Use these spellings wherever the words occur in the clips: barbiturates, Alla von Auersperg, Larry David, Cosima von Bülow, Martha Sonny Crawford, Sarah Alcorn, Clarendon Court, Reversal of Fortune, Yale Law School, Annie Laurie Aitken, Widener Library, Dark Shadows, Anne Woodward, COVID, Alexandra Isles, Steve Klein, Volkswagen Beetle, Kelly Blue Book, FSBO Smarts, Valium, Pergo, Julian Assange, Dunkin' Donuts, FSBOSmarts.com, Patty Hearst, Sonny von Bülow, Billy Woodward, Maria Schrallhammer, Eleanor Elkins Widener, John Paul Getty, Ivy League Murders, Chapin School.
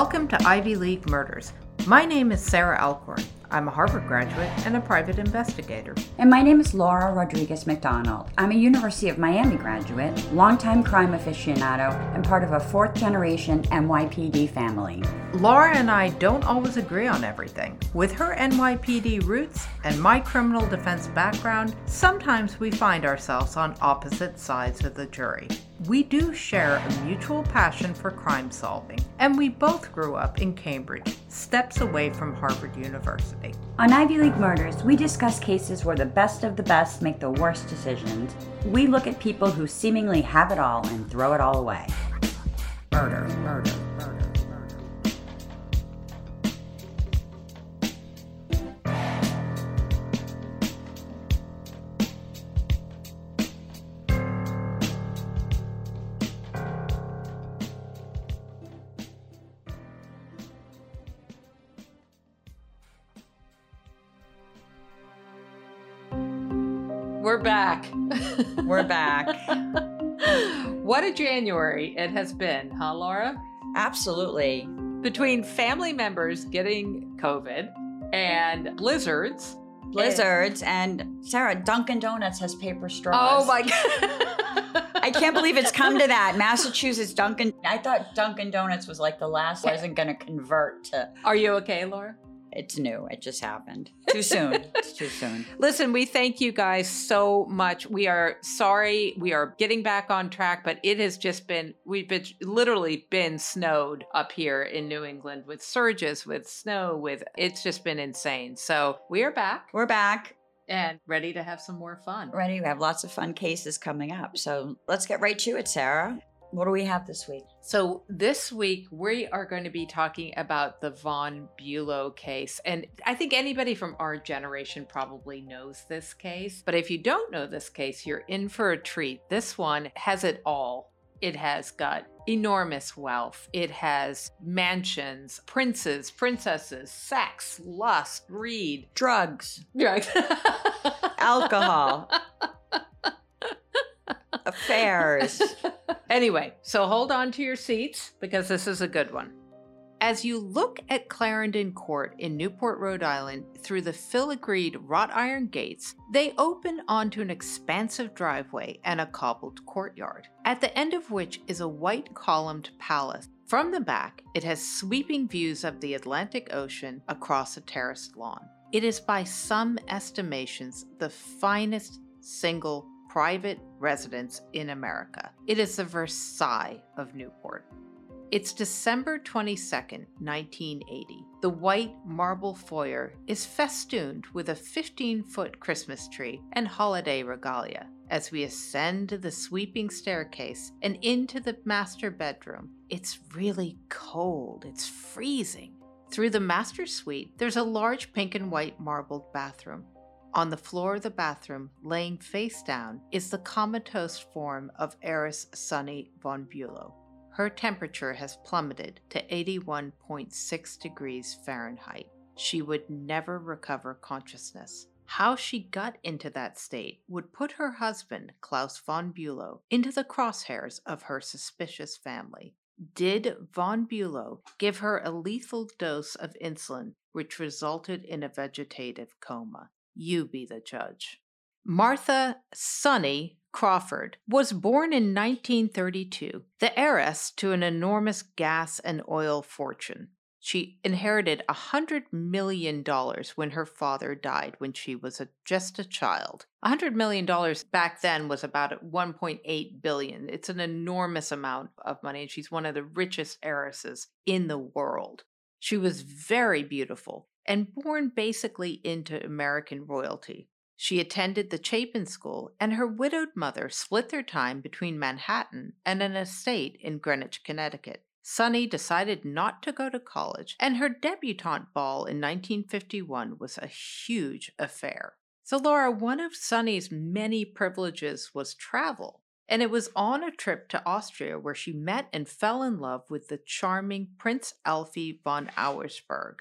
Welcome to Ivy League Murders. My name is Sarah Alcorn. I'm a Harvard graduate and a private investigator. And my name is Laura Rodriguez-McDonald. I'm a University of Miami graduate, longtime crime aficionado, and part of a fourth-generation NYPD family. Laura and I don't always agree on everything. With her NYPD roots and my criminal defense background, sometimes we find ourselves on opposite sides of the jury. We do share a mutual passion for crime solving, and we both grew up in Cambridge, steps away from Harvard University. On Ivy League Murders, we discuss cases where the best of the best make the worst decisions. We look at people who seemingly have it all and throw it all away. Murder, murder, murder, murder. We're back. We're back. What a January it has been, huh, Laura? Absolutely. Between family members getting COVID and blizzards, and Sarah, Dunkin' Donuts has paper straws. Oh my God. I can't believe it's come to that. Massachusetts Dunkin'. I thought Dunkin' Donuts was like the last. I wasn't going to convert to. Are you okay, Laura? It's new. It just happened. Too soon. It's too soon. Listen, we thank you guys so much. We are sorry. We are getting back on track, but it has just been, we've literally been snowed up here in New England with surges, with snow, it's just been insane. So we are back. We're back. And ready to have some more fun. Ready. We have lots of fun cases coming up. So let's get right to it, Sarah. What do we have this week? So this week, we are going to be talking about the Von Bulow case. And I think anybody from our generation probably knows this case. But if you don't know this case, you're in for a treat. This one has it all. It has got enormous wealth. It has mansions, princes, princesses, sex, lust, greed. Drugs. Alcohol. Affairs. Anyway, so hold on to your seats because this is a good one. As you look at Clarendon Court in Newport, Rhode Island, through the filigreed wrought iron gates, they open onto an expansive driveway and a cobbled courtyard, at the end of which is a white columned palace. From the back, it has sweeping views of the Atlantic Ocean across a terraced lawn. It is by some estimations the finest single private residence in America. It is the Versailles of Newport. It's December 22nd, 1980. The white marble foyer is festooned with a 15-foot Christmas tree and holiday regalia. As we ascend the sweeping staircase and into the master bedroom, it's really cold. It's freezing. Through the master suite, there's a large pink and white marbled bathroom. On the floor of the bathroom, laying face down, is the comatose form of heiress Sonny von Bülow. Her temperature has plummeted to 81.6 degrees Fahrenheit. She would never recover consciousness. How she got into that state would put her husband, Klaus von Bülow, into the crosshairs of her suspicious family. Did von Bülow give her a lethal dose of insulin, which resulted in a vegetative coma? You be the judge. Martha Sonny Crawford was born in 1932, the heiress to an enormous gas and oil fortune. She inherited $100 million when her father died when she was just a child. $100 million back then was about $1.8 billion. It's an enormous amount of money, and she's one of the richest heiresses in the world. She was very beautiful and born basically into American royalty. She attended the Chapin School, and her widowed mother split their time between Manhattan and an estate in Greenwich, Connecticut. Sonny decided not to go to college, and her debutante ball in 1951 was a huge affair. So Laura, one of Sonny's many privileges was travel, and it was on a trip to Austria where she met and fell in love with the charming Prince Alfie von Auersperg.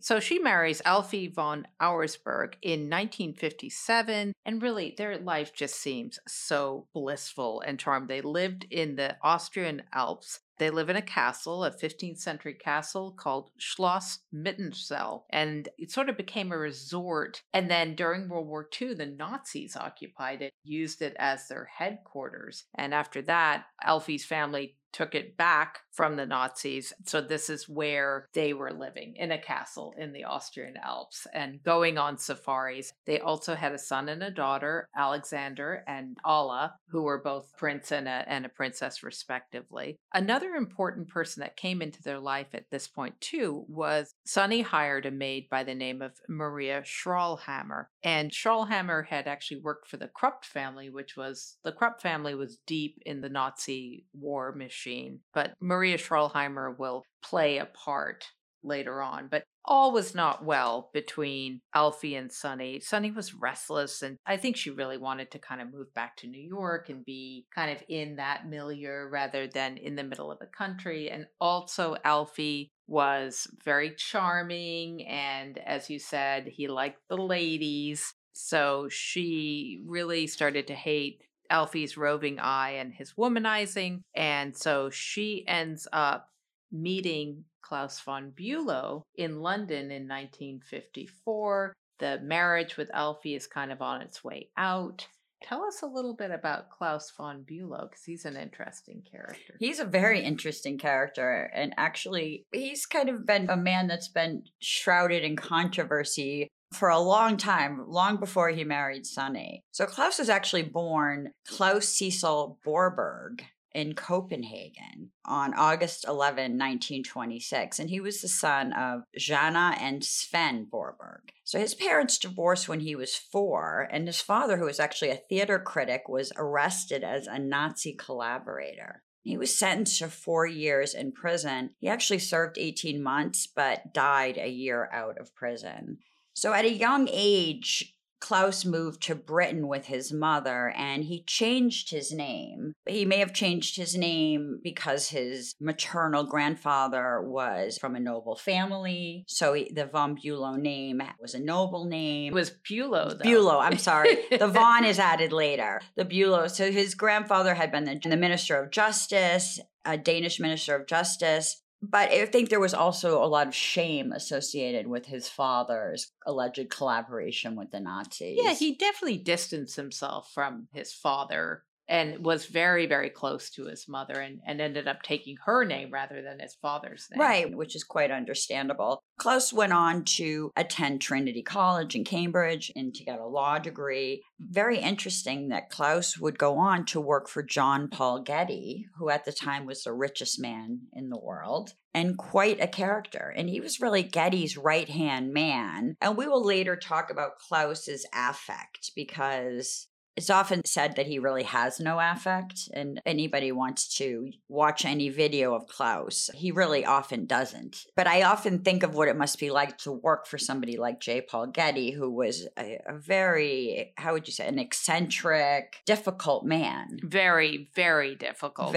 So she marries Alfie von Auersperg in 1957, and really their life just seems so blissful and charmed. They lived in the Austrian Alps They live in a castle, a 15th century castle called Schloss Mittenzell, and it sort of became a resort. And then during World War II, the Nazis occupied it, used it as their headquarters. And after that, Alfie's family took it back from the Nazis. So this is where they were living, in a castle in the Austrian Alps and going on safaris. They also had a son and a daughter, Alexander and Alla, who were both prince and a princess respectively. Another important person that came into their life at this point too was Sonny hired a maid by the name of Maria Schrallhammer. And Schrallhammer had actually worked for the Krupp family, which was, the Krupp family was deep in the Nazi war machine, but Maria Schrallhammer will play a part later on. But all was not well between Alfie and Sonny. Sonny was restless, and I think she really wanted to kind of move back to New York and be kind of in that milieu rather than in the middle of the country. And also Alfie was very charming, and as you said, he liked the ladies. So she really started to hate Alfie's roving eye and his womanizing. And so she ends up meeting Klaus von Bülow in London in 1954. The marriage with Alfie is kind of on its way out. Tell us a little bit about Klaus von Bülow, because he's an interesting character. He's a very interesting character. And actually, he's kind of been a man that's been shrouded in controversy for a long time, long before he married Sonny. So Klaus was actually born Klaus Cecil Borberg in Copenhagen on August 11, 1926. And he was the son of Jana and Sven Borberg. So his parents divorced when he was 4, and his father, who was actually a theater critic, was arrested as a Nazi collaborator. He was sentenced to 4 years in prison. He actually served 18 months, but died a year out of prison. So at a young age, Klaus moved to Britain with his mother, and he changed his name. He may have changed his name because his maternal grandfather was from a noble family. So the Von Bülow name was a noble name. It was Bulow, though. Bulow, I'm sorry. The Von is added later. The Bulow. So his grandfather had been the Minister of Justice, a Danish Minister of Justice. But I think there was also a lot of shame associated with his father's alleged collaboration with the Nazis. Yeah, he definitely distanced himself from his father and was very, very close to his mother, and ended up taking her name rather than his father's name. Right, which is quite understandable. Klaus went on to attend Trinity College in Cambridge and to get a law degree. Very interesting that Klaus would go on to work for John Paul Getty, who at the time was the richest man in the world, and quite a character. And he was really Getty's right-hand man. And we will later talk about Klaus's affect, because it's often said that he really has no affect, and anybody wants to watch any video of Klaus, he really often doesn't. But I often think of what it must be like to work for somebody like J. Paul Getty, who was a very, how would you say, an eccentric, difficult man. Very, very difficult.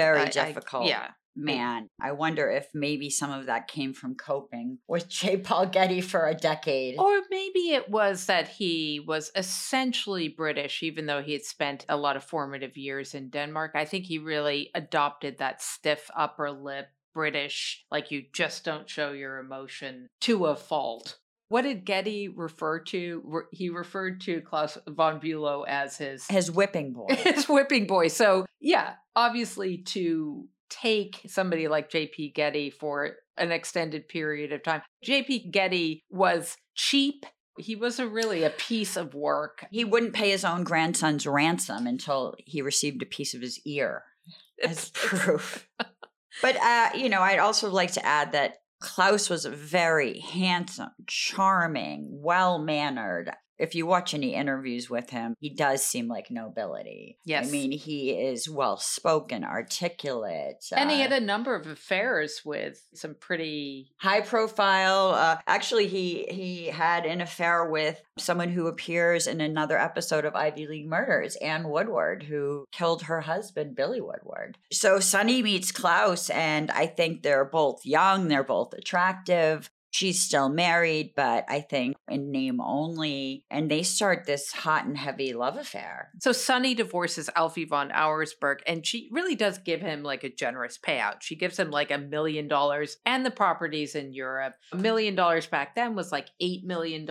Man, I wonder if maybe some of that came from coping with J. Paul Getty for a decade. Or maybe it was that he was essentially British, even though he had spent a lot of formative years in Denmark. I think he really adopted that stiff upper lip British, like you just don't show your emotion, to a fault. What did Getty refer to? He referred to Klaus von Bülow as his whipping boy. His whipping boy. So yeah, obviously to take somebody like J.P. Getty for an extended period of time. J.P. Getty was cheap. He was really a piece of work. He wouldn't pay his own grandson's ransom until he received a piece of his ear as proof. But, I'd also like to add that Klaus was a very handsome, charming, well-mannered. If you watch any interviews with him, he does seem like nobility. Yes. I mean, he is well-spoken, articulate. And he had a number of affairs with some pretty high-profile. Actually, he had an affair with someone who appears in another episode of Ivy League Murders, Anne Woodward, who killed her husband, Billy Woodward. So Sonny meets Klaus, and I think they're both young, they're both attractive. She's still married, but I think in name only. And they start this hot and heavy love affair. So Sonny divorces Alfie von Auersperg, and she really does give him like a generous payout. She gives him like $1 million and the properties in Europe. $1 million back then was like $8 million.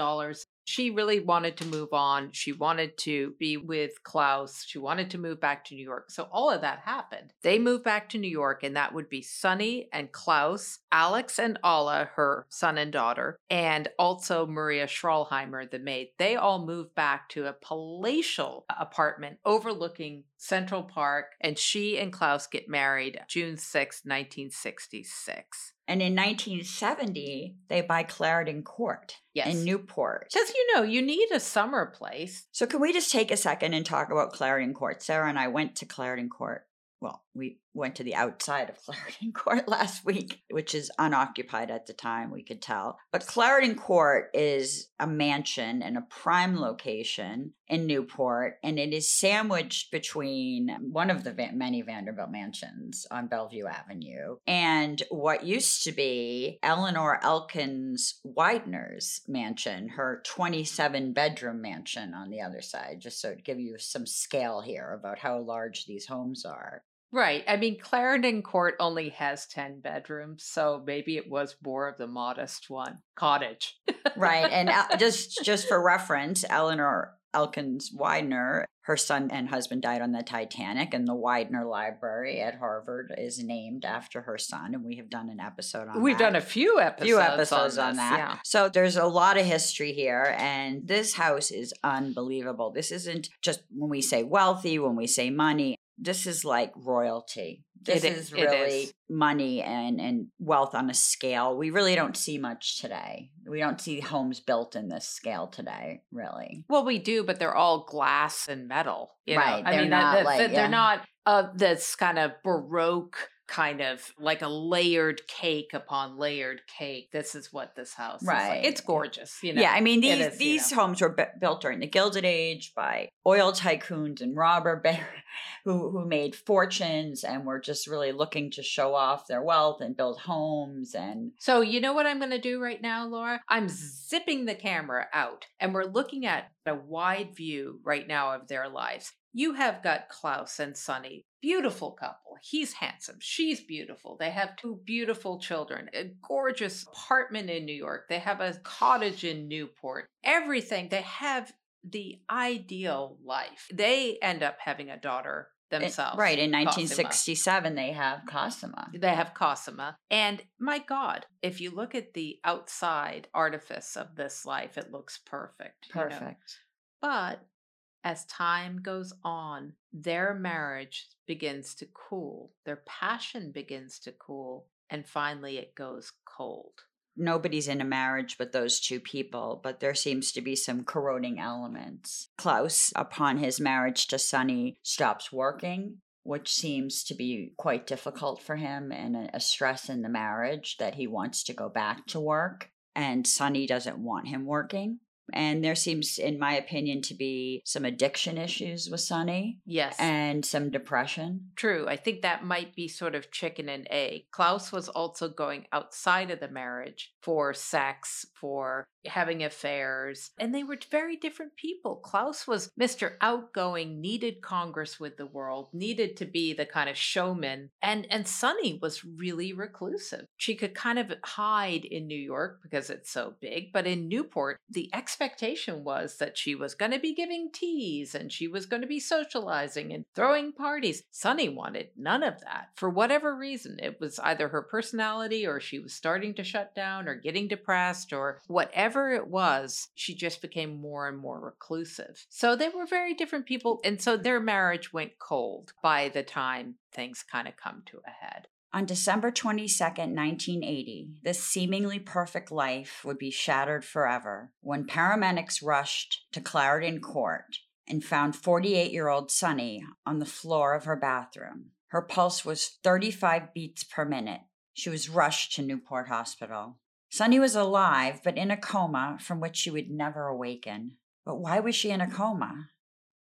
She really wanted to move on. She wanted to be with Klaus. She wanted to move back to New York. So all of that happened. They moved back to New York, and that would be Sonny and Klaus, Alex and Alla, her son and daughter, and also Maria Schrallhammer, the maid. They all moved back to a palatial apartment overlooking Central Park, and she and Klaus get married June 6, 1966. And in 1970, they buy Clarendon Court in Newport. Because, you know, you need a summer place. So can we just take a second and talk about Clarendon Court? Sarah and I went to Clarendon Court. Well, we went to the outside of Clarendon Court last week, which is unoccupied at the time, we could tell. But Clarendon Court is a mansion in a prime location in Newport, and it is sandwiched between one of the many Vanderbilt mansions on Bellevue Avenue and what used to be Eleanor Elkins Widener's mansion, her 27-bedroom mansion on the other side, just so to give you some scale here about how large these homes are. Right. I mean, Clarendon Court only has 10 bedrooms, so maybe it was more of the modest one. Cottage. Right. And just for reference, Eleanor Elkins Widener, her son and husband died on the Titanic, and the Widener Library at Harvard is named after her son, and we have done an episode on We've done a few episodes on that. Yeah. So there's a lot of history here, and this house is unbelievable. This isn't just when we say wealthy, when we say money. This is like royalty. This is really money and wealth on a scale we really don't see much today. We don't see homes built in this scale today, really. Well, we do, but they're all glass and metal. You know? I mean, they're not this kind of Baroque kind of like a layered cake upon layered cake. This is what this house is like. It's gorgeous, you know. Yeah, I mean, these homes were built during the Gilded Age by oil tycoons and robber barons who made fortunes and were just really looking to show off their wealth and build homes. And so you know what I'm going to do right now, Laura? I'm zipping the camera out, and we're looking at a wide view right now of their lives. You have got Klaus and Sonny. Beautiful couple. He's handsome. She's beautiful. They have two beautiful children, a gorgeous apartment in New York. They have a cottage in Newport. Everything. They have the ideal life. They end up having a daughter themselves. In 1967, Cosima. They have Cosima. They have Cosima. And my God, if you look at the outside artifice of this life, it looks perfect. Perfect. You know? But as time goes on, their marriage begins to cool. Their passion begins to cool. And finally, it goes cold. Nobody's in a marriage but those two people, but there seems to be some corroding elements. Klaus, upon his marriage to Sonny, stops working, which seems to be quite difficult for him and a stress in the marriage that he wants to go back to work. And Sonny doesn't want him working. And there seems, in my opinion, to be some addiction issues with Sonny. Yes. And some depression. True. I think that might be sort of chicken and egg. Klaus was also going outside of the marriage for sex, for having affairs. And they were very different people. Klaus was Mr. Outgoing, needed congress with the world, needed to be the kind of showman. And Sonny was really reclusive. She could kind of hide in New York because it's so big. But in Newport, the expectation was that she was going to be giving teas and she was going to be socializing and throwing parties. Sonny wanted none of that. For whatever reason, it was either her personality or she was starting to shut down or getting depressed or whatever it was, she just became more and more reclusive. So they were very different people. And so their marriage went cold by the time things kind of come to a head. On December 22nd, 1980, this seemingly perfect life would be shattered forever when paramedics rushed to Clarendon Court and found 48-year-old Sonny on the floor of her bathroom. Her pulse was 35 beats per minute. She was rushed to Newport Hospital. Sonny was alive, but in a coma from which she would never awaken. But why was she in a coma?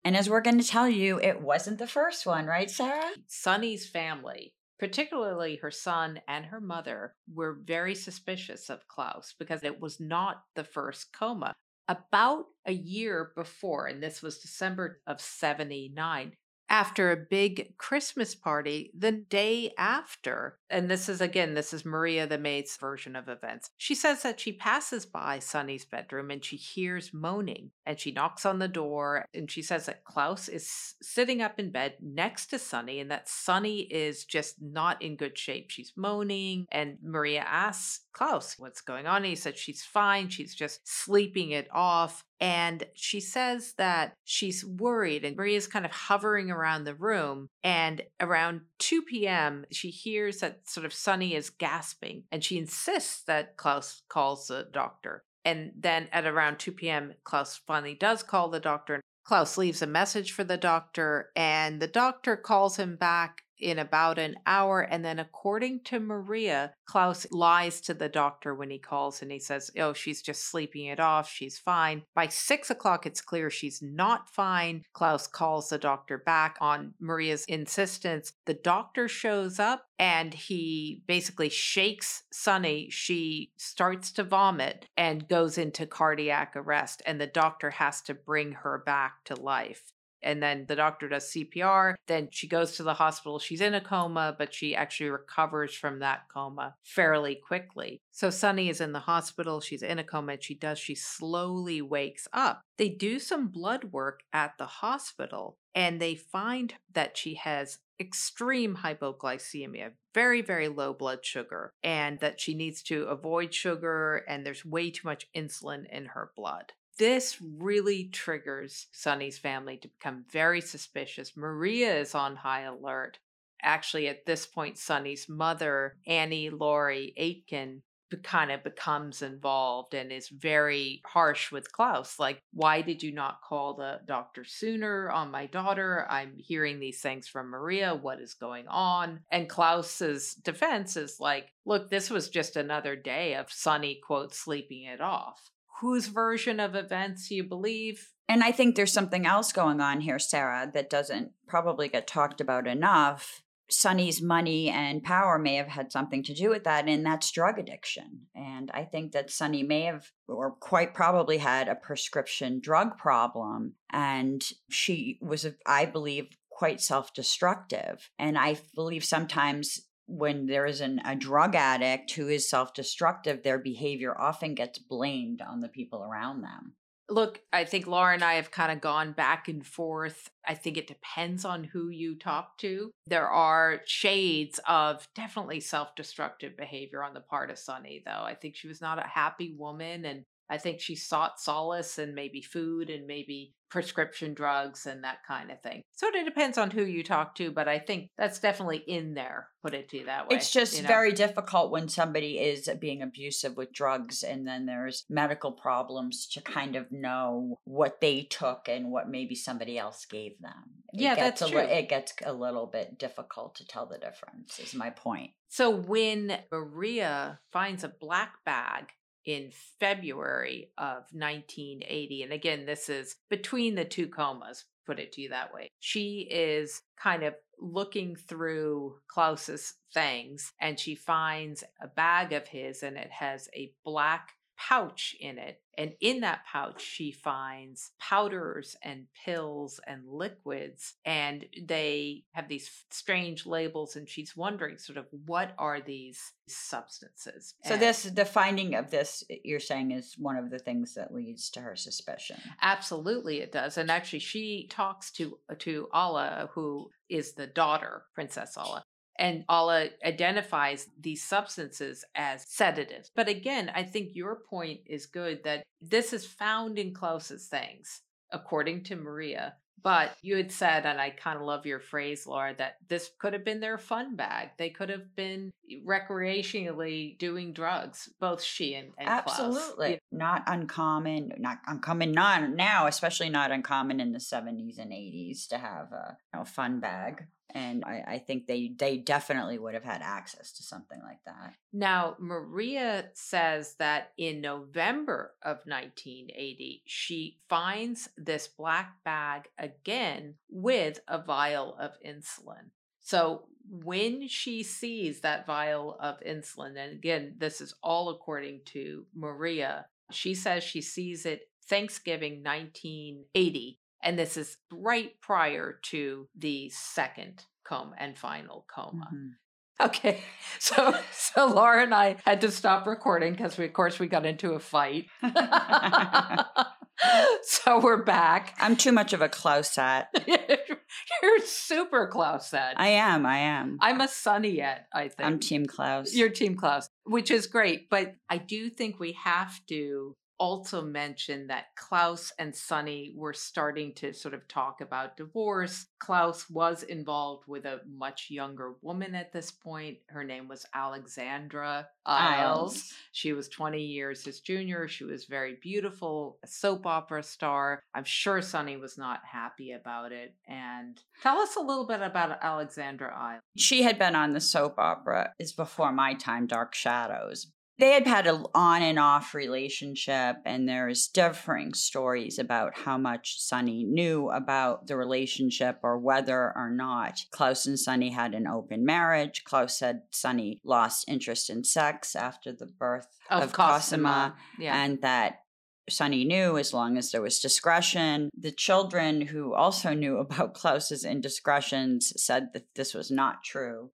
And as we're going to tell you, it wasn't the first one, right, Sarah? Sonny's family particularly her son and her mother, were very suspicious of Klaus because it was not the first coma. About a year before, and this was December of 79, after a big Christmas party, the day after, and this is Maria the maid's version of events, she says that she passes by Sonny's bedroom and she hears moaning and she knocks on the door, and she says that Klaus is sitting up in bed next to Sonny and that Sonny is just not in good shape. She's moaning, and Maria asks Klaus what's going on. And he said she's fine, she's just sleeping it off. And she says that she's worried, and Maria's kind of hovering around the room, and around 2 p.m. she hears that sort of Sonny is gasping, and she insists that Klaus calls the doctor. And then at around 2 p.m. Klaus finally does call the doctor. Klaus leaves a message for the doctor, and the doctor calls him back in about an hour. And then, according to Maria, Klaus lies to the doctor when he calls, and he says, oh, she's just sleeping it off, she's fine. By 6 o'clock, it's clear she's not fine. Klaus calls the doctor back on Maria's insistence. The doctor shows up and he basically shakes Sonny. She starts to vomit and goes into cardiac arrest, and the doctor has to bring her back to life. And then the doctor does CPR. Then she goes to the hospital. She's in a coma, but she actually recovers from that coma fairly quickly. So Sonny is in the hospital. She's in a coma. And she slowly wakes up. They do some blood work at the hospital, and they find that she has extreme hypoglycemia, very, very low blood sugar, and that she needs to avoid sugar, and there's way too much insulin in her blood. This really triggers Sonny's family to become very suspicious. Maria is on high alert. Actually, at this point, Sonny's mother, Annie Laurie Aitken, kind of becomes involved and is very harsh with Klaus. Like, why did you not call the doctor sooner on my daughter? I'm hearing these things from Maria. What is going on? And Klaus's defense is like, look, this was just another day of Sonny, quote, sleeping it off. Whose version of events you believe? And I think there's something else going on here, Sarah, that doesn't probably get talked about enough. Sonny's money and power may have had something to do with that, and that's drug addiction. And I think that Sonny may have, or quite probably had, a prescription drug problem. And she was, I believe, quite self-destructive. And I believe sometimes when there is a drug addict who is self-destructive, their behavior often gets blamed on the people around them. Look, I think Laura and I have kind of gone back and forth. I think it depends on who you talk to. There are shades of definitely self-destructive behavior on the part of Sonny, though. I think she was not a happy woman, and I think she sought solace in maybe food and maybe prescription drugs and that kind of thing. So it depends on who you talk to, but I think that's definitely in there, put it to you that way. It's just very difficult when somebody is being abusive with drugs and then there's medical problems to kind of know what they took and what maybe somebody else gave them. Yeah, that's true. It gets a little bit difficult to tell the difference, is my point. So when Maria finds a black bag in February of 1980. And again, this is between the two comas, put it to you that way. She is kind of looking through Klaus's things, and she finds a bag of his, and it has a black pouch in it. And in that pouch, she finds powders and pills and liquids, and they have these strange labels, and she's wondering sort of what are these substances. So the finding of this, you're saying, is one of the things that leads to her suspicion. Absolutely, it does. And actually, she talks to Alla, who is the daughter, Princess Alla. And Alla identifies these substances as sedatives. But again, I think your point is good that this is found in Klaus's things, according to Maria. But you had said, and I kind of love your phrase, Laura, that this could have been their fun bag. They could have been recreationally doing drugs, both she and Klaus. Absolutely. Yeah. Not uncommon now, especially not uncommon in the 70s and 80s to have a fun bag. And I think they definitely would have had access to something like that. Now, Maria says that in November of 1980, she finds this black bag again with a vial of insulin. So when she sees that vial of insulin, and again, this is all according to Maria, she says she sees it Thanksgiving 1980. And this is right prior to the second coma and final coma. Mm-hmm. Okay, so Laura and I had to stop recording because, of course, we got into a fight. So we're back. I'm too much of a Klausette. You're super Klausette. I am. I'm a Sonnyette, I think. I'm Team Klaus. You're Team Klaus, which is great. But I do think we have to also mention that Klaus and Sonny were starting to sort of talk about divorce. Klaus was involved with a much younger woman at this point. Her name was Alexandra Isles. She was 20 years his junior. She was very beautiful, a soap opera star. I'm sure Sonny was not happy about it. And tell us a little bit about Alexandra Isles. She had been on the soap opera, It's Before My Time, Dark Shadows. They had had an on and off relationship, and there's differing stories about how much Sonny knew about the relationship or whether or not Klaus and Sonny had an open marriage. Klaus said Sonny lost interest in sex after the birth of Cosima, yeah. And that Sonny knew as long as there was discretion. The children who also knew about Klaus's indiscretions said that this was not true,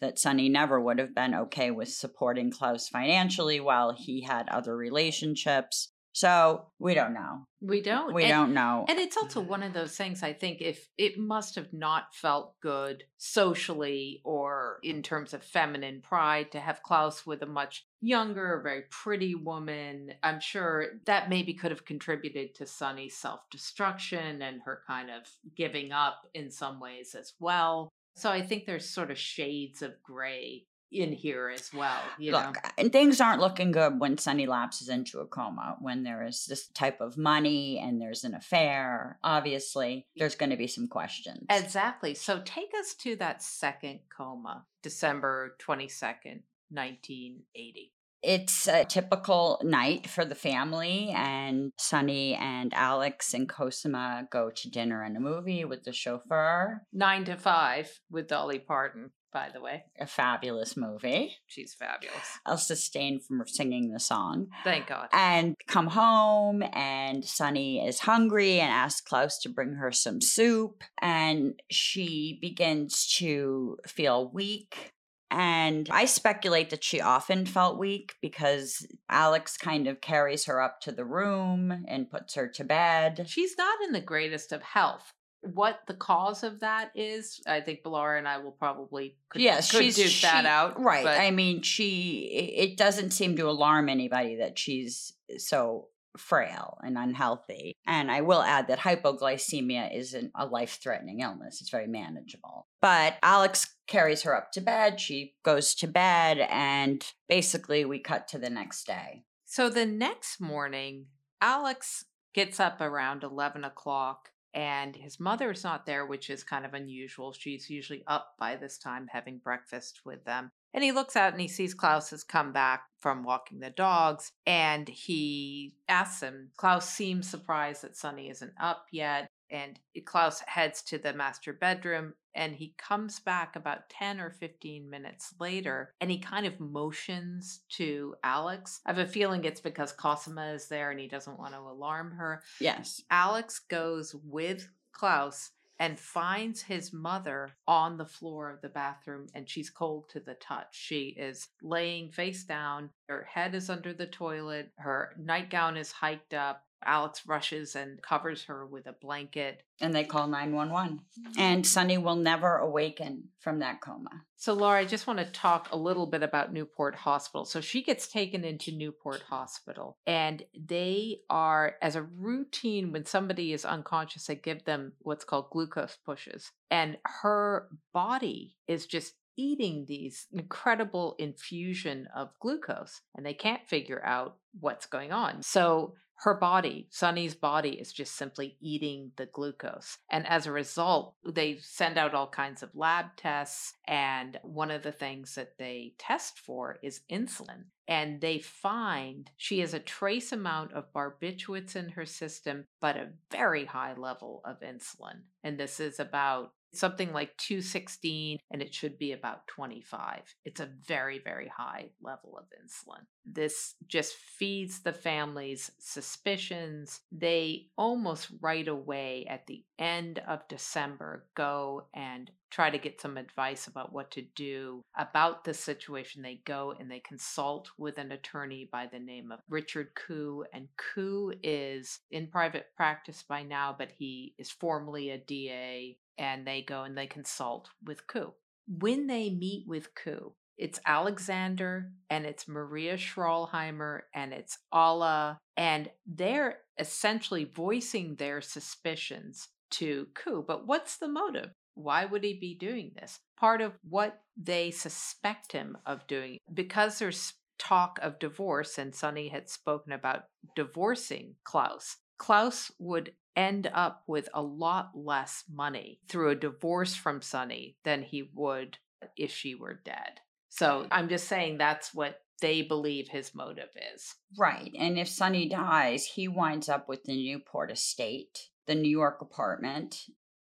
that Sonny never would have been okay with supporting Klaus financially while he had other relationships. So we don't know. We don't know. And it's also one of those things, I think, if it must have not felt good socially or in terms of feminine pride to have Klaus with a much younger, very pretty woman. I'm sure that maybe could have contributed to Sonny's self-destruction and her kind of giving up in some ways as well. So I think there's sort of shades of gray in here as well. Look, and things aren't looking good when Sonny lapses into a coma, when there is this type of money and there's an affair. Obviously, there's going to be some questions. Exactly. So take us to that second coma, December 22nd, 1980. It's a typical night for the family, and Sonny and Alex and Cosima go to dinner and a movie with the chauffeur. 9 to 5 with Dolly Parton, by the way. A fabulous movie. She's fabulous. I'll sustain from her singing the song. Thank God. And come home, and Sonny is hungry and asks Klaus to bring her some soup, and she begins to feel weak. And I speculate that she often felt weak because Alex kind of carries her up to the room and puts her to bed. She's not in the greatest of health. What the cause of that is, I think Laura and I will probably could do that out. Right. But I mean, it doesn't seem to alarm anybody that she's so frail and unhealthy. And I will add that hypoglycemia isn't a life-threatening illness. It's very manageable. But Alex carries her up to bed. She goes to bed, and basically we cut to the next day. So the next morning, Alex gets up around 11 o'clock and his mother's not there, which is kind of unusual. She's usually up by this time having breakfast with them. And he looks out and he sees Klaus has come back from walking the dogs, and he asks him. Klaus seems surprised that Sonny isn't up yet, and Klaus heads to the master bedroom, and he comes back about 10 or 15 minutes later, and he kind of motions to Alex. I have a feeling it's because Cosima is there and he doesn't want to alarm her. Yes. Alex goes with Klaus and finds his mother on the floor of the bathroom, and she's cold to the touch. She is laying face down. Her head is under the toilet. Her nightgown is hiked up. Alex rushes and covers her with a blanket. And they call 911. And Sonny will never awaken from that coma. So, Laura, I just want to talk a little bit about Newport Hospital. So she gets taken into Newport Hospital. And they are, as a routine, when somebody is unconscious, they give them what's called glucose pushes. And her body is just eating these incredible infusion of glucose. And they can't figure out what's going on. So her body, Sonny's body, is just simply eating the glucose. And as a result, they send out all kinds of lab tests. And one of the things that they test for is insulin. And they find she has a trace amount of barbiturates in her system, but a very high level of insulin. And this is about something like 216, and it should be about 25. It's a very, very high level of insulin. This just feeds the family's suspicions. They almost right away at the end of December go and try to get some advice about what to do about the situation. They go and they consult with an attorney by the name of Richard Kuh, and Kuh is in private practice by now, but he is formerly a DA, and they go and they consult with Kuh. When they meet with Kuh, it's Alexander and it's Maria Schrallhammer and it's Alla, and they're essentially voicing their suspicions to Kuh. But what's the motive? Why would he be doing this? Part of what they suspect him of doing, because there's talk of divorce, and Sonny had spoken about divorcing Klaus. Klaus would end up with a lot less money through a divorce from Sonny than he would if she were dead. So I'm just saying that's what they believe his motive is. Right. And if Sonny dies, he winds up with the Newport estate, the New York apartment.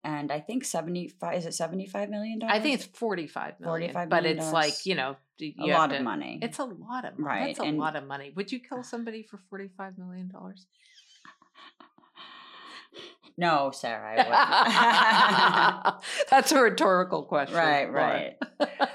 And I think $75 million? I think it's $45 million. But it's like, you know, a lot of money. It's a lot of money. Right. That's a lot of money. Would you kill somebody for $45 million? No, Sarah, I wouldn't. That's a rhetorical question. Right.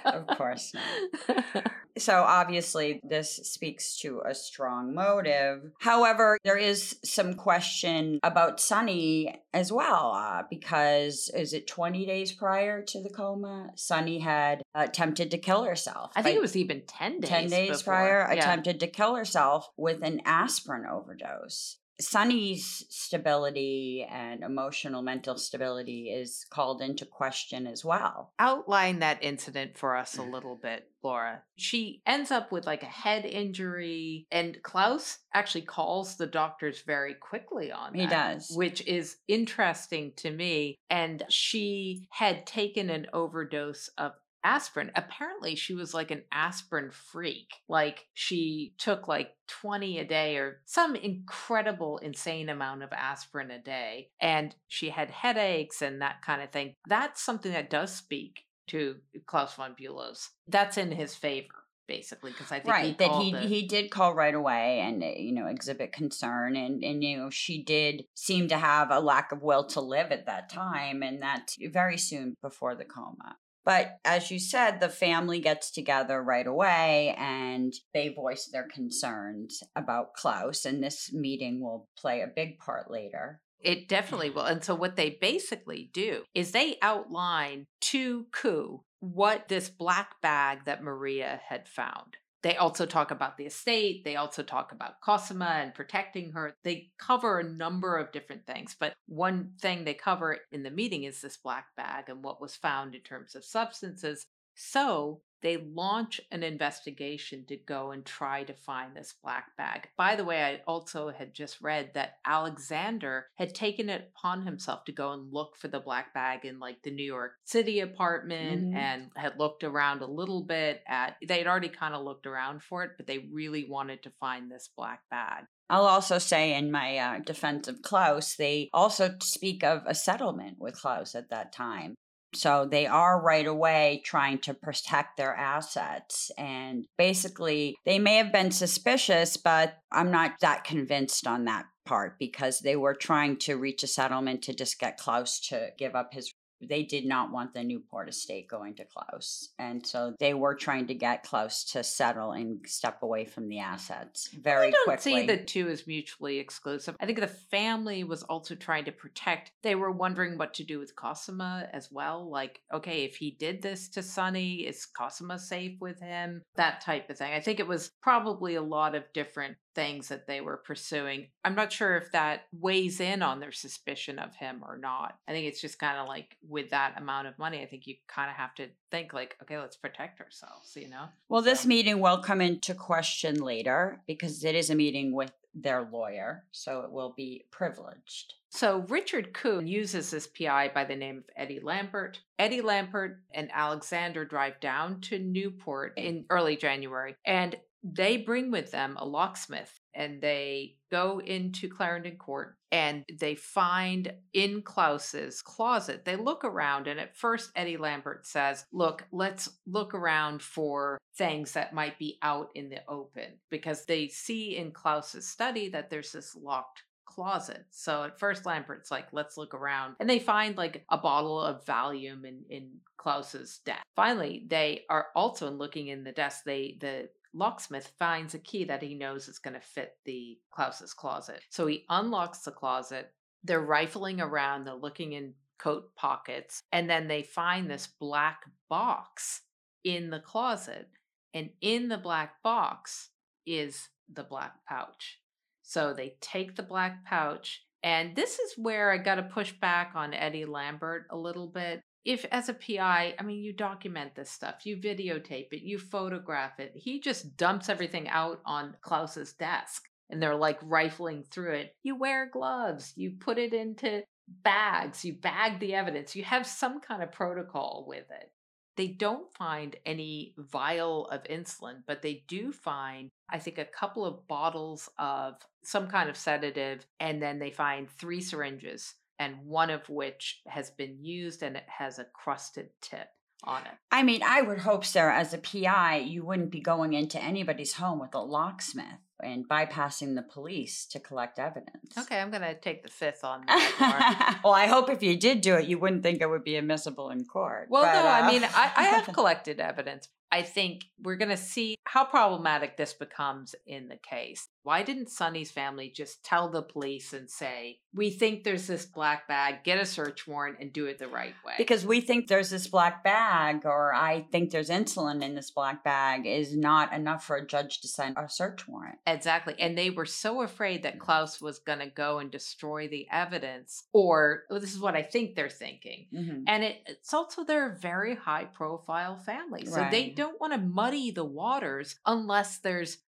Of course not. So obviously this speaks to a strong motive. However, there is some question about Sonny as well, because is it 20 days prior to the coma? Sonny had attempted to kill herself. I think it was even 10 days. 10 days before. Prior, yeah. Attempted to kill herself with an aspirin overdose. Sonny's stability and emotional mental stability is called into question as well. Outline that incident for us a little bit, Laura. She ends up with like a head injury, and Klaus actually calls the doctors very quickly on that. He does. Which is interesting to me. And she had taken an overdose of aspirin. Apparently, she was like an aspirin freak. Like, she took like 20 a day or some incredible, insane amount of aspirin a day. And she had headaches and that kind of thing. That's something that does speak to Klaus von Bülow's. That's in his favor, basically, because I think he did call right away and, you know, exhibit concern. And, you know, she did seem to have a lack of will to live at that time. And that's very soon before the coma. But as you said, the family gets together right away and they voice their concerns about Klaus. And this meeting will play a big part later. It definitely will. And so what they basically do is they outline to Kuh what this black bag that Maria had found. They also talk about the estate. They also talk about Cosima and protecting her. They cover a number of different things. But one thing they cover in the meeting is this black bag and what was found in terms of substances. So they launch an investigation to go and try to find this black bag. By the way, I also had just read that Alexander had taken it upon himself to go and look for the black bag in like the New York City apartment, mm-hmm. and had looked around a little bit at, they had already kind of looked around for it, but they really wanted to find this black bag. I'll also say in my defense of Klaus, they also speak of a settlement with Klaus at that time. So they are right away trying to protect their assets. And basically, they may have been suspicious, but I'm not that convinced on that part, because they were trying to reach a settlement to just get Klaus to give up his. They did not want the Newport estate going to Klaus. And so they were trying to get Klaus to settle and step away from the assets very quickly. I don't see the two as mutually exclusive. I think the family was also trying to protect. They were wondering what to do with Cosima as well. Like, okay, if he did this to Sonny, is Cosima safe with him? That type of thing. I think it was probably a lot of different things that they were pursuing. I'm not sure if that weighs in on their suspicion of him or not. I think it's just kind of like, with that amount of money, I think you kind of have to think like, okay, let's protect ourselves, you know? Well, this meeting will come into question later, because it is a meeting with their lawyer, so it will be privileged. So Richard Kuh uses this PI by the name of Eddie Lambert. Eddie Lambert and Alexander drive down to Newport in early January, and they bring with them a locksmith, and they go into Clarendon Court and they find in Klaus's closet. They look around, and at first Eddie Lambert says, look, let's look around for things that might be out in the open, because they see in Klaus's study that there's this locked closet. So at first Lambert's like, let's look around, and they find like a bottle of Valium in Klaus's desk. Finally, they are also looking in the desk. The locksmith finds a key that he knows is going to fit the Klaus's closet. So he unlocks the closet. They're rifling around. They're looking in coat pockets, and then they find this black box in the closet. And in the black box is the black pouch. So they take the black pouch, and this is where I got to push back on Eddie Lambert a little bit. If as a PI, I mean, you document this stuff, you videotape it, you photograph it. He just dumps everything out on Klaus's desk, and they're like rifling through it. You wear gloves, you put it into bags, you bag the evidence, you have some kind of protocol with it. They don't find any vial of insulin, but they do find, I think, a couple of bottles of some kind of sedative, and then they find 3 syringes, and one of which has been used and it has a crusted tip on it. I mean, I would hope, Sarah, as a PI, you wouldn't be going into anybody's home with a locksmith and bypassing the police to collect evidence. Okay, I'm going to take the fifth on that. Well, I hope if you did do it, you wouldn't think it would be admissible in court. Well, I mean, I have collected evidence. I think we're going to see how problematic this becomes in the case. Why didn't Sonny's family just tell the police and say, we think there's this black bag, get a search warrant and do it the right way? Because we think there's this black bag, or I think there's insulin in this black bag, is not enough for a judge to sign a search warrant. Exactly. And they were so afraid that Klaus was going to go and destroy the evidence, or this is what I think they're thinking. Mm-hmm. And it's also, they're a very high profile family. So right. They don't want to muddy the waters unless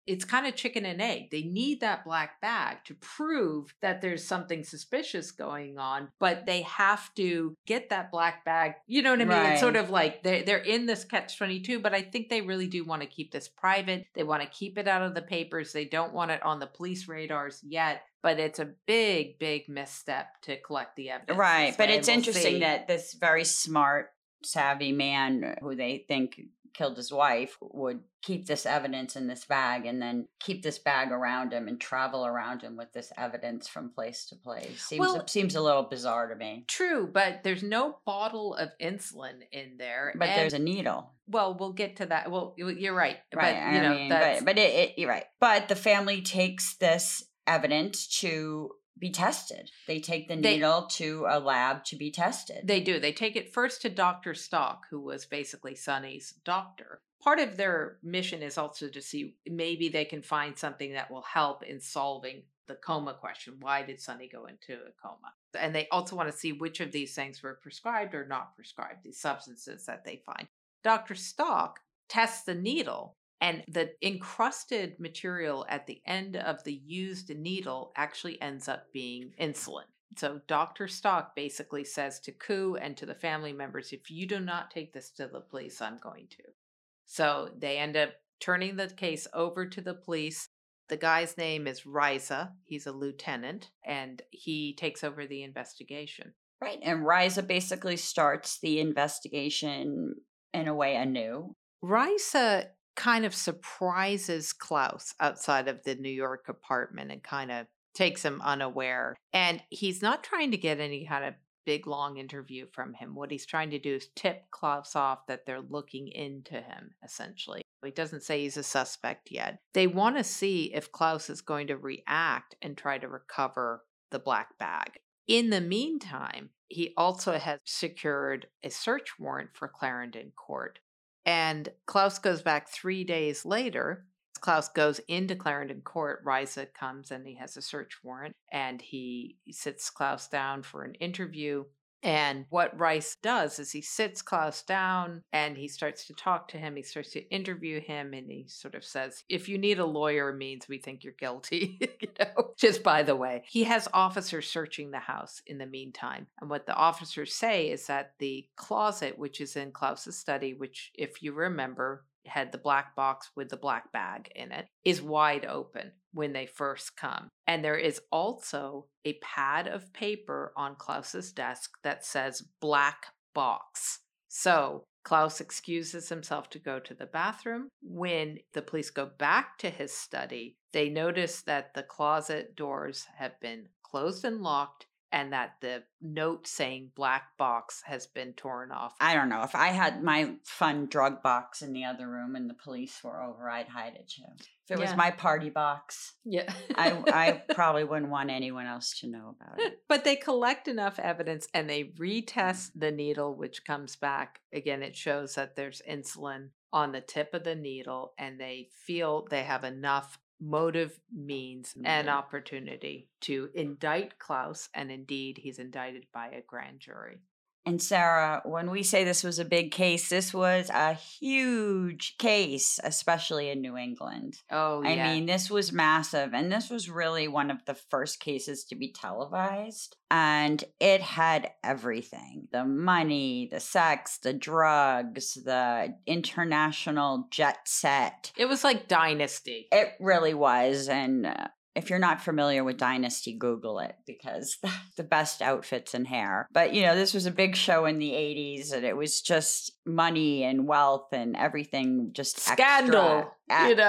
it's kind of chicken and egg. They need that black bag to prove that there's something suspicious going on, but they have to get that black bag. You know what I mean? Right. It's sort of like they're in this catch-22, but I think they really do want to keep this private. They want to keep it out of the papers. They don't want it on the police radars yet. But it's a big, big misstep to collect the evidence. Right. But it's interesting that this very smart, savvy man who they think killed his wife would keep this evidence in this bag, and then keep this bag around him and travel around him with this evidence from place to place. Seems a little bizarre to me. True, but there's no bottle of insulin in there. But there's a needle. Well, we'll get to that. Well, you're right. Right. But, you're right. But the family takes this evidence to be tested. They take the needle to a lab to be tested. They do. They take it first to Dr. Stock, who was basically Sonny's doctor. Part of their mission is also to see maybe they can find something that will help in solving the coma question. Why did Sonny go into a coma? And they also want to see which of these things were prescribed or not prescribed, these substances that they find. Dr. Stock tests the needle, and the encrusted material at the end of the used needle actually ends up being insulin. So Dr. Stock basically says to Kuh and to the family members, if you do not take this to the police, I'm going to. So they end up turning the case over to the police. The guy's name is Risa. He's a lieutenant, and he takes over the investigation. Right. And Risa basically starts the investigation in a way anew. Risa kind of surprises Klaus outside of the New York apartment and kind of takes him unaware. And he's not trying to get any kind of big, long interview from him. What he's trying to do is tip Klaus off that they're looking into him, essentially. He doesn't say he's a suspect yet. They want to see if Klaus is going to react and try to recover the black bag. In the meantime, he also has secured a search warrant for Clarendon Court. And Klaus goes back 3 days later. Klaus goes into Clarendon Court. Risa comes and he has a search warrant, and he sits Klaus down for an interview. And what Risa does is he sits Klaus down and he starts to talk to him. He starts to interview him, and he sort of says, if you need a lawyer, it means we think you're guilty, just by the way. He has officers searching the house in the meantime. And what the officers say is that the closet, which is in Klaus's study, which if you remember, had the black box with the black bag in it, is wide open when they first come. And there is also a pad of paper on Klaus's desk that says black box. So Klaus excuses himself to go to the bathroom. When the police go back to his study, they notice that the closet doors have been closed and locked, and that the note saying black box has been torn off. I don't know. If I had my fun drug box in the other room and the police were over, I'd hide it too. If it was my party box, I probably wouldn't want anyone else to know about it. But they collect enough evidence and they retest the needle, which comes back. Again, it shows that there's insulin on the tip of the needle, and they feel they have enough motive, means, and opportunity to indict Klaus, and indeed, he's indicted by a grand jury. And Sarah, when we say this was a big case, this was a huge case, especially in New England. Oh, yeah. I mean, this was massive, and this was really one of the first cases to be televised, and it had everything. The money, the sex, the drugs, the international jet set. It was like Dynasty. It really was, and if you're not familiar with Dynasty, Google it, because the best outfits and hair. But, you know, this was a big show in the 80s, and it was just money and wealth and everything, just scandal, extra, you know?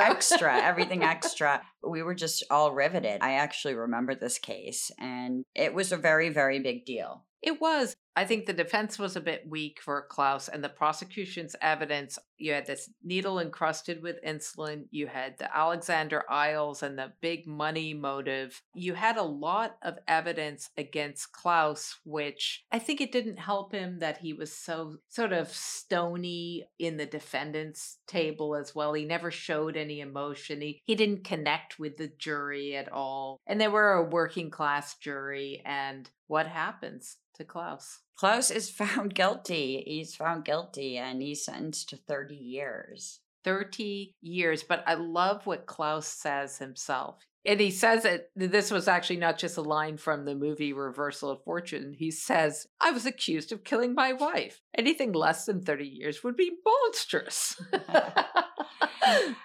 Everything extra. We were just all riveted. I actually remember this case, and it was a very, very big deal. It was. I think the defense was a bit weak for Klaus, and the prosecution's evidence, you had this needle encrusted with insulin, you had the Alexander Isles and the big money motive. You had a lot of evidence against Klaus, which I think it didn't help him that he was so sort of stony in the defendant's table as well. He never showed any emotion. He didn't connect with the jury at all. And they were a working class jury, and what happens to Klaus? Klaus is found guilty. He's found guilty, and he's sentenced to 30 years. 30 years. But I love what Klaus says himself. And he says it, this was actually not just a line from the movie Reversal of Fortune. He says, I was accused of killing my wife. Anything less than 30 years would be monstrous.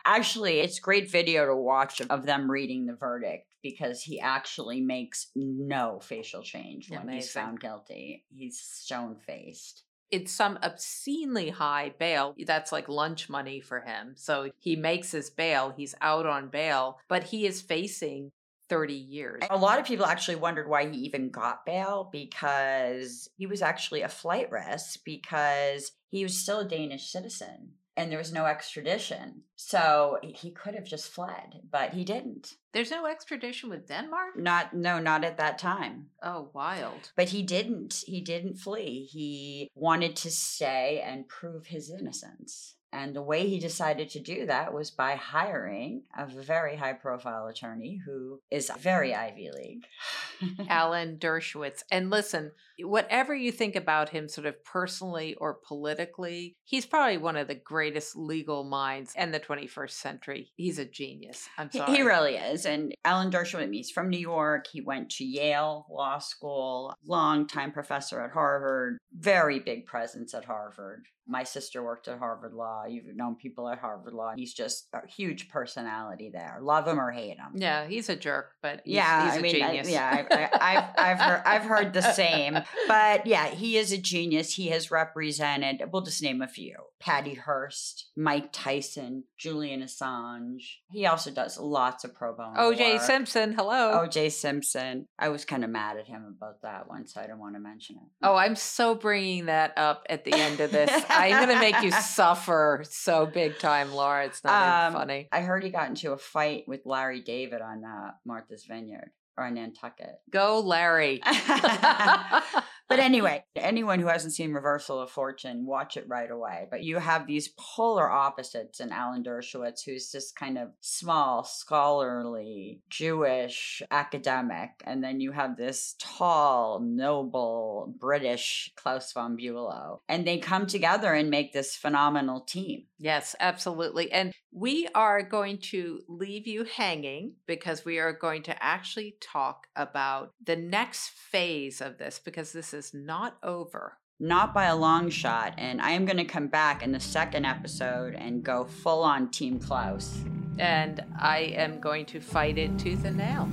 Actually, it's great video to watch of them reading the verdict, because he actually makes no facial change when he's found guilty. He's stone-faced. It's some obscenely high bail. That's like lunch money for him. So he makes his bail. He's out on bail, but he is facing 30 years. A lot of people actually wondered why he even got bail, because he was actually a flight risk, because he was still a Danish citizen. And there was no extradition. So he could have just fled, but he didn't. There's no extradition with Denmark? Not at that time. Oh, wild. But he didn't flee. He wanted to stay and prove his innocence. And the way he decided to do that was by hiring a very high-profile attorney who is very Ivy League. Alan Dershowitz. And listen, whatever you think about him sort of personally or politically, he's probably one of the greatest legal minds in the 21st century. He's a genius. I'm sorry. He really is. And Alan Dershowitz, he's from New York. He went to Yale Law School, longtime professor at Harvard, very big presence at Harvard. My sister worked at Harvard Law. You've known people at Harvard Law. He's just a huge personality there. Love him or hate him. Yeah, he's a jerk, but he's a genius. I've heard the same. But yeah, he is a genius. He has represented, we'll just name a few, Patty Hearst, Mike Tyson, Julian Assange. He also does lots of pro bono O.J. Simpson, hello. O.J. Simpson. I was kind of mad at him about that one, so I don't want to mention it. Oh, I'm so bringing that up at the end of this. I'm going to make you suffer so big time, Laura. It's not even funny. I heard he got into a fight with Larry David on Martha's Vineyard or in Nantucket. Go, Larry. But anyway, anyone who hasn't seen Reversal of Fortune, watch it right away. But you have these polar opposites in Alan Dershowitz, who's this kind of small, scholarly, Jewish academic. And then you have this tall, noble, British Klaus von Bülow. And they come together and make this phenomenal team. Yes, absolutely. And we are going to leave you hanging, because we are going to actually talk about the next phase of this, because this is not over. Not by a long shot, and I am going to come back in the second episode and go full on Team Klaus. And I am going to fight it tooth and nail.